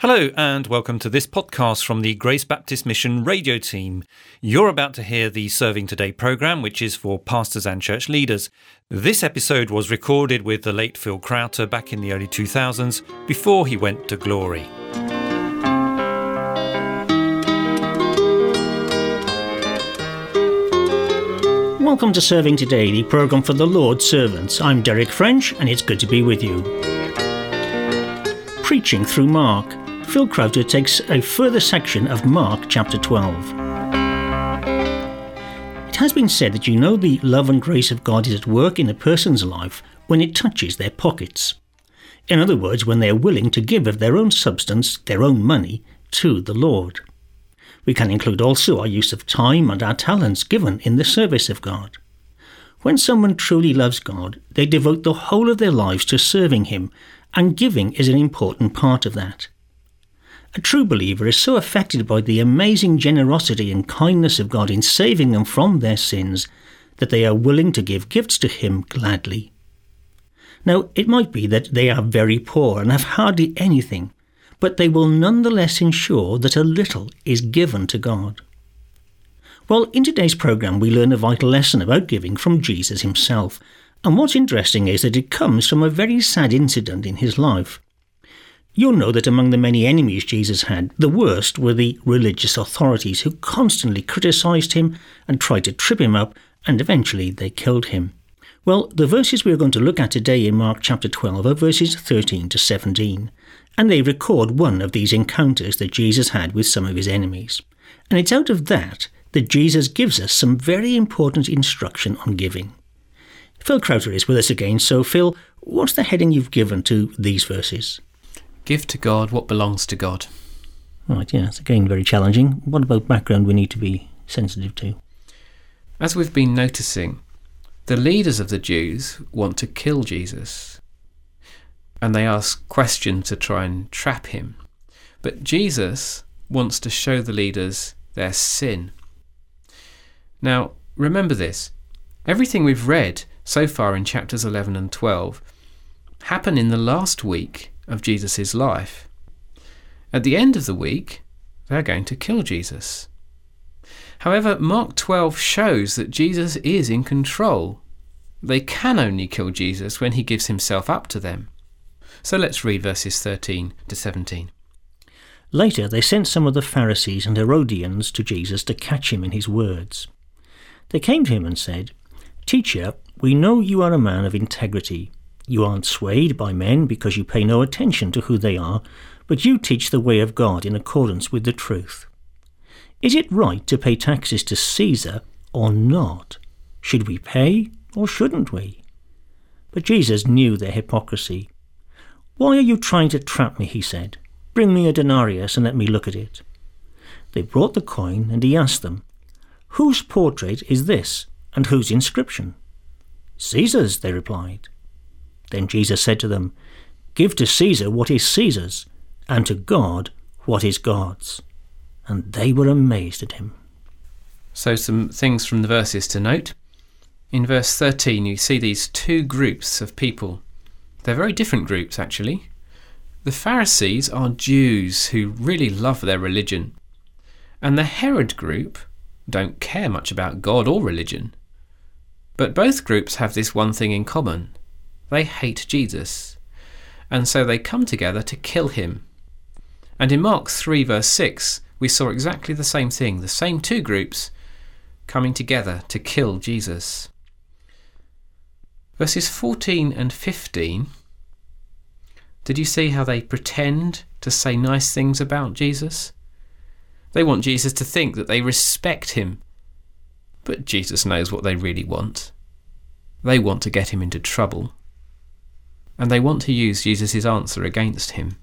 Hello and welcome to this podcast from the Grace Baptist Mission radio team. You're about to hear the Serving Today programme, which is for pastors and church leaders. This episode was recorded with the late Phil Crowther back in the early 2000s, before he went to glory. Welcome to Serving Today, the programme for the Lord's servants. I'm Derek French and it's good to be with you. Preaching through Mark. Phil Crowther takes a further section of Mark chapter 12. It has been said that the love and grace of God is at work in a person's life when it touches their pockets. In other words, when they are willing to give of their own substance, their own money, to the Lord. We can include also our use of time and our talents given in the service of God. When someone truly loves God, they devote the whole of their lives to serving Him, and giving is an important part of that. A true believer is so affected by the amazing generosity and kindness of God in saving them from their sins that they are willing to give gifts to Him gladly. Now, it might be that they are very poor and have hardly anything, but they will nonetheless ensure that a little is given to God. Well, in today's programme we learn a vital lesson about giving from Jesus Himself, and what's interesting is that it comes from a very sad incident in His life. You'll know that among the many enemies Jesus had, the worst were the religious authorities who constantly criticised Him and tried to trip Him up, and eventually they killed Him. Well, the verses we are going to look at today in Mark chapter 12 are verses 13 to 17, and they record one of these encounters that Jesus had with some of His enemies. And it's out of that Jesus gives us some very important instruction on giving. Phil Crowther is with us again, so Phil, what's the heading you've given to these verses? Give to God what belongs to God. Right, yeah, it's again very challenging. What about background we need to be sensitive to? As we've been noticing, the leaders of the Jews want to kill Jesus, and they ask questions to try and trap Him. But Jesus wants to show the leaders their sin. Now, remember this. Everything we've read so far in chapters 11 and 12 happened in the last week of Jesus' life. At the end of the week, they're going to kill Jesus. However, Mark 12 shows that Jesus is in control. They can only kill Jesus when He gives Himself up to them. So let's read verses 13 to 17. Later, they sent some of the Pharisees and Herodians to Jesus to catch Him in His words. They came to Him and said, "Teacher, we know you are a man of integrity. You aren't swayed by men because you pay no attention to who they are, but you teach the way of God in accordance with the truth. Is it right to pay taxes to Caesar or not? Should we pay or shouldn't we?" But Jesus knew their hypocrisy. "Why are you trying to trap me?" He said. "Bring me a denarius and let me look at it." They brought the coin, and He asked them, "Whose portrait is this, and whose inscription?" "Caesar's," they replied. Then Jesus said to them, "Give to Caesar what is Caesar's, and to God what is God's." And they were amazed at Him. So some things from the verses to note. In verse 13 you see these two groups of people. They're very different groups, actually. The Pharisees are Jews who really love their religion, and the Herod group don't care much about God or religion. But both groups have this one thing in common. They hate Jesus, and so they come together to kill Him. And in Mark 3 verse 6 we saw exactly the same thing, the same two groups coming together to kill Jesus. Verses 14 and 15, did you see how they pretend to say nice things about Jesus? They want Jesus to think that they respect Him, but Jesus knows what they really want. They want to get Him into trouble, and they want to use Jesus' answer against Him.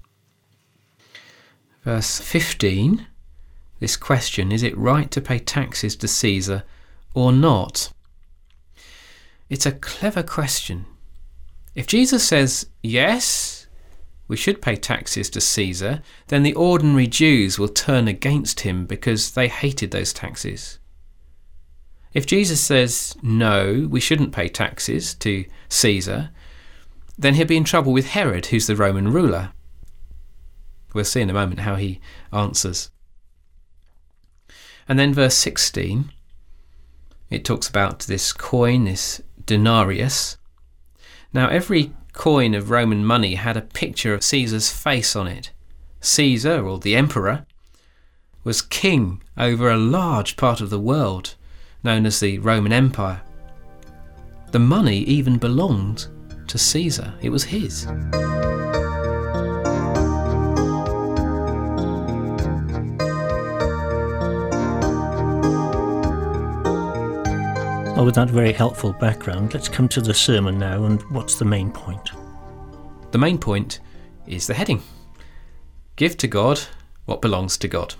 Verse 15, this question, is it right to pay taxes to Caesar or not? It's a clever question. If Jesus says, yes, we should pay taxes to Caesar, then the ordinary Jews will turn against Him because they hated those taxes. If Jesus says, no, we shouldn't pay taxes to Caesar, then he'll be in trouble with Herod, who's the Roman ruler. We'll see in a moment how he answers. And then verse 16, it talks about this coin, this denarius. Now every coin of Roman money had a picture of Caesar's face on it. Caesar, or the emperor, was king over a large part of the world, known as the Roman Empire. The money even belonged to Caesar. It was his. Well, with that very helpful background, let's come to the sermon now, and what's the main point? The main point is the heading. Give to God what belongs to God.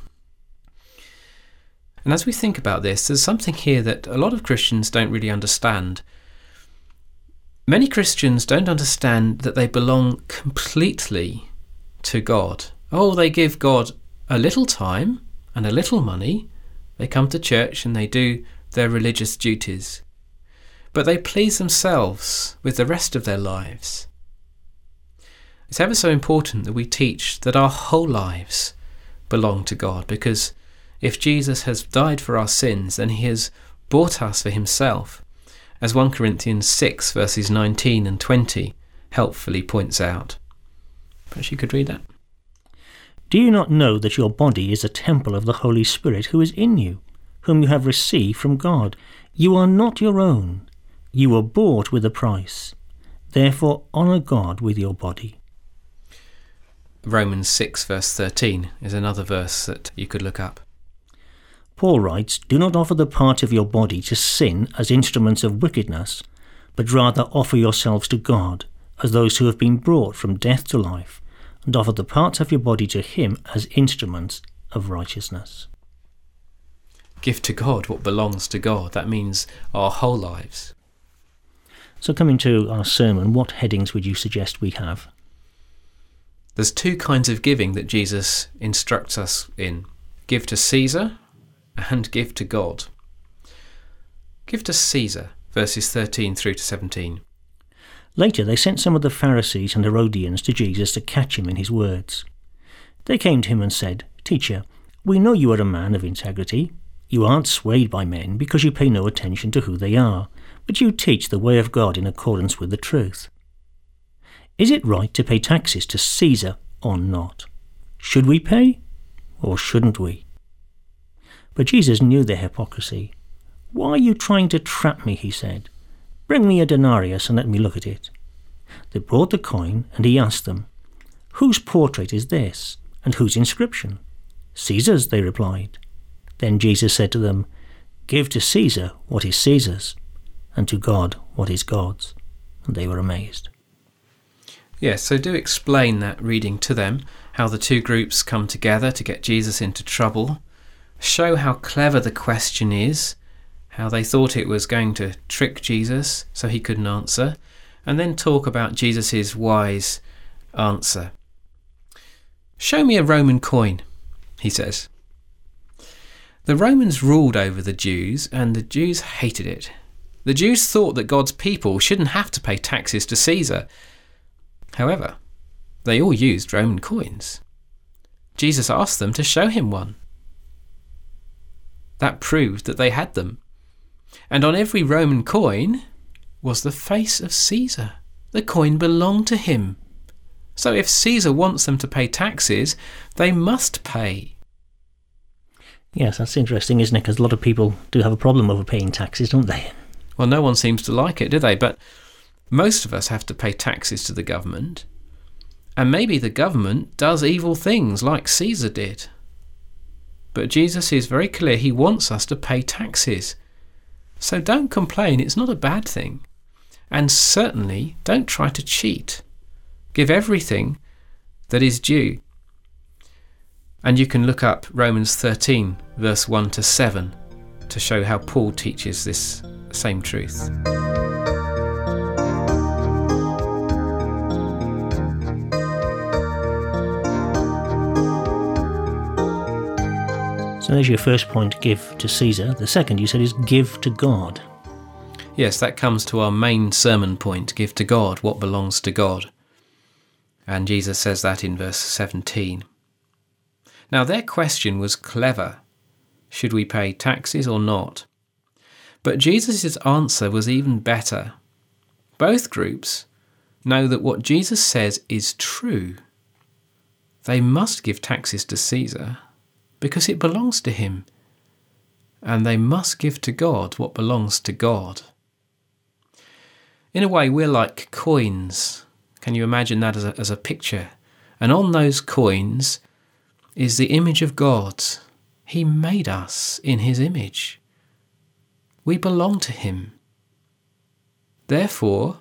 And as we think about this, there's something here that a lot of Christians don't really understand. Many Christians don't understand that they belong completely to God. Oh, they give God a little time and a little money. They come to church and they do their religious duties, but they please themselves with the rest of their lives. It's ever so important that we teach that our whole lives belong to God, because if Jesus has died for our sins, then he has bought us for himself, as 1 Corinthians 6 verses 19 and 20 helpfully points out. Perhaps you could read that. Do you not know that your body is a temple of the Holy Spirit who is in you, whom you have received from God? You are not your own. You were bought with a price. Therefore honour God with your body. Romans 6 verse 13 is another verse that you could look up. Paul writes, do not offer the part of your body to sin as instruments of wickedness, but rather offer yourselves to God as those who have been brought from death to life, and offer the parts of your body to him as instruments of righteousness. Give to God what belongs to God. That means our whole lives. So coming to our sermon, what headings would you suggest we have? There's two kinds of giving that Jesus instructs us in. Give to Caesar and give to God. Give to Caesar, verses 13 through to 17. Later they sent some of the Pharisees and Herodians to Jesus to catch him in his words. They came to him and said, Teacher, we know you are a man of integrity. You aren't swayed by men because you pay no attention to who they are, but you teach the way of God in accordance with the truth. Is it right to pay taxes to Caesar or not? Should we pay or shouldn't we? But Jesus knew their hypocrisy. Why are you trying to trap me, he said. Bring me a denarius and let me look at it. They brought the coin and he asked them, Whose portrait is this and whose inscription? Caesar's, they replied. Then Jesus said to them, Give to Caesar what is Caesar's, and to God what is God's. And they were amazed. Yes, so do explain that reading to them, how the two groups come together to get Jesus into trouble. Show how clever the question is, how they thought it was going to trick Jesus so he couldn't answer, and then talk about Jesus' wise answer. Show me a Roman coin, he says. The Romans ruled over the Jews, and the Jews hated it. The Jews thought that God's people shouldn't have to pay taxes to Caesar. However, they all used Roman coins. Jesus asked them to show him one. That proved that they had them. And on every Roman coin was the face of Caesar. The coin belonged to him. So if Caesar wants them to pay taxes, they must pay. Yes, that's interesting, isn't it? Because a lot of people do have a problem over paying taxes, don't they? Well, no one seems to like it, do they? But most of us have to pay taxes to the government. And maybe the government does evil things like Caesar did. But Jesus is very clear. He wants us to pay taxes. So don't complain. It's not a bad thing. And certainly don't try to cheat. Give everything that is due. And you can look up Romans 13, verse 1 to 7, to show how Paul teaches this same truth. So there's your first point, give to Caesar. The second, you said, is give to God. Yes, that comes to our main sermon point, give to God what belongs to God. And Jesus says that in verse 17. Now their question was clever. Should we pay taxes or not? But Jesus' answer was even better. Both groups know that what Jesus says is true. They must give taxes to Caesar because it belongs to him, and they must give to God what belongs to God. In a way, we're like coins. Can you imagine that as a picture? And on those coins is the image of God. He made us in his image. We belong to him. Therefore,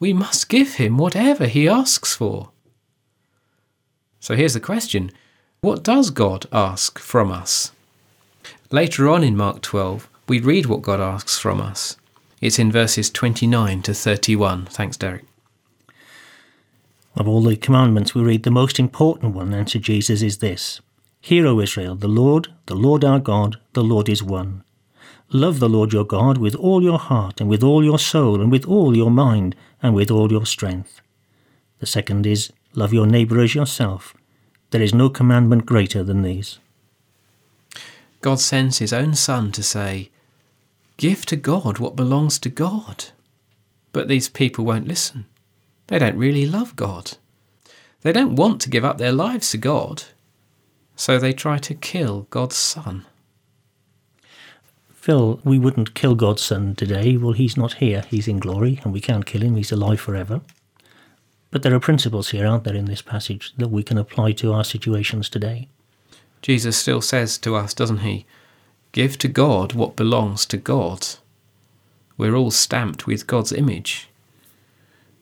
we must give him whatever he asks for. So here's the question. What does God ask from us? Later on in Mark 12, we read what God asks from us. It's in verses 29 to 31. Thanks, Derek. Of all the commandments we read, the most important one, answered Jesus, is this. Hear, O Israel, the Lord our God, the Lord is one. Love the Lord your God with all your heart and with all your soul and with all your mind and with all your strength. The second is, love your neighbour as yourself. There is no commandment greater than these. God sends his own Son to say, give to God what belongs to God. But these people won't listen. They don't really love God. They don't want to give up their lives to God, so they try to kill God's Son. Phil, we wouldn't kill God's Son today. Well, he's not here. He's in glory, and we can't kill him. He's alive forever. But there are principles here, aren't there, in this passage that we can apply to our situations today? Jesus still says to us, doesn't he, give to God what belongs to God. We're all stamped with God's image.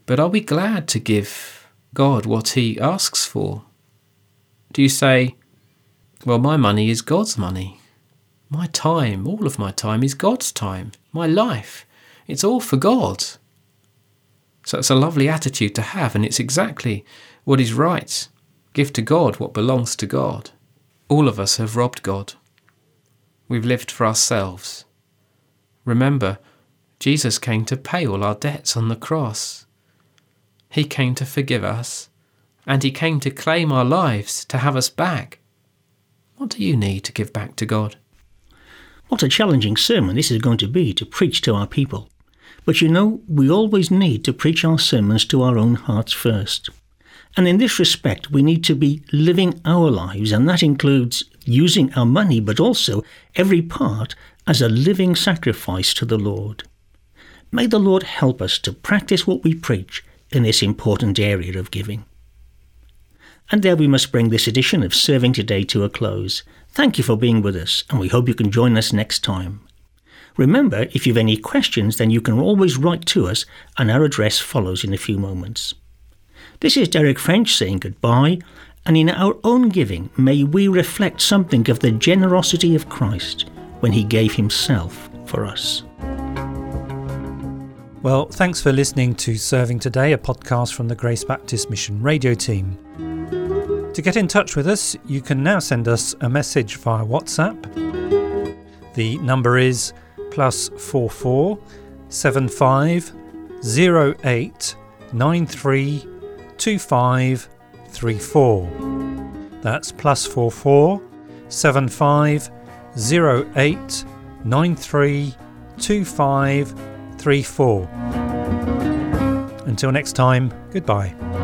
But are we glad to give God what he asks for? Do you say, well, my money is God's money. My time, all of my time, is God's time. My life, it's all for God. So it's a lovely attitude to have, and it's exactly what is right. Give to God what belongs to God. All of us have robbed God. We've lived for ourselves. Remember, Jesus came to pay all our debts on the cross. He came to forgive us, and he came to claim our lives, to have us back. What do you need to give back to God? What a challenging sermon this is going to be to preach to our people. But you know, we always need to preach our sermons to our own hearts first. And in this respect, we need to be living our lives, and that includes using our money, but also every part as a living sacrifice to the Lord. May the Lord help us to practice what we preach in this important area of giving. And there we must bring this edition of Serving Today to a close. Thank you for being with us, and we hope you can join us next time. Remember, if you've any questions, then you can always write to us, and our address follows in a few moments. This is Derek French saying goodbye, and in our own giving, may we reflect something of the generosity of Christ when he gave himself for us. Well, thanks for listening to Serving Today, a podcast from the Grace Baptist Mission radio team. To get in touch with us, you can now send us a message via WhatsApp. The number is +44 75 08 93 25 34. That's +44 75 08 93 25 34. Until next time, goodbye.